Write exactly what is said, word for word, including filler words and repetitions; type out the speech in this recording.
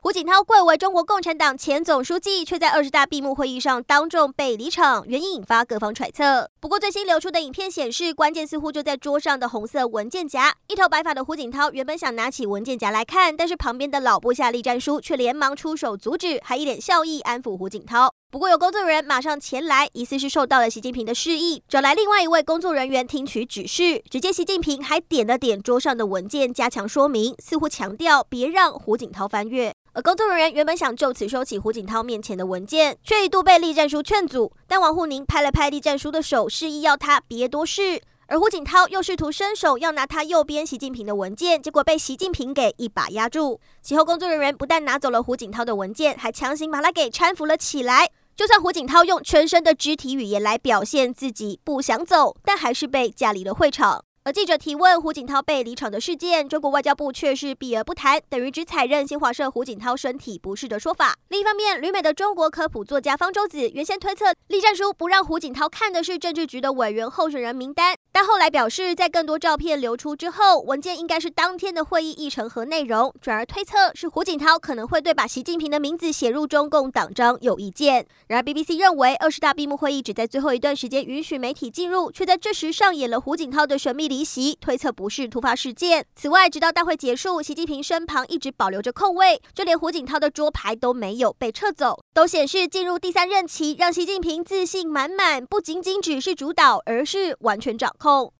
胡锦涛贵为中国共产党前总书记，却在二十大闭幕会议上当众被离场，原因引发各方揣测。不过最新流出的影片显示，关键似乎就在桌上的红色文件夹。一头白发的胡锦涛原本想拿起文件夹来看，但是旁边的老部下栗战书却连忙出手阻止，还一脸笑意安抚胡锦涛。不过有工作人员马上前来，疑似是受到了习近平的示意，找来另外一位工作人员听取指示。只见习近平还点了点桌上的文件加强说明，似乎强调别让胡锦涛翻阅。而工作人员原本想就此收起胡锦涛面前的文件，却一度被栗战书劝阻，但王沪宁拍了拍栗战书的手，示意要他别多事。而胡锦涛又试图伸手要拿他右边习近平的文件，结果被习近平给一把压住。其后工作人员不但拿走了胡锦涛的文件，还强行把他给搀扶了起来。就算胡锦涛用全身的肢体语言来表现自己不想走，但还是被架离了会场。而记者提问胡锦涛被离场的事件，中国外交部却是避而不谈，等于只采认新华社胡锦涛身体不适的说法。另一方面，旅美的中国科普作家方舟子原先推测栗战书不让胡锦涛看的是政治局的委员候选人名单，但后来表示在更多照片流出之后，文件应该是当天的会议议程和内容，转而推测是胡锦涛可能会对把习近平的名字写入中共党章有意见。然而 B B C 认为二十大闭幕会议只在最后一段时间允许媒体进入，却在这时上演了胡锦涛的神秘离席，推测不是突发事件。此外，直到大会结束，习近平身旁一直保留着空位，就连胡锦涛的桌牌都没有被撤走，都显示进入第三任期让习近平自信满满，不仅仅只是主导，而是完全掌控。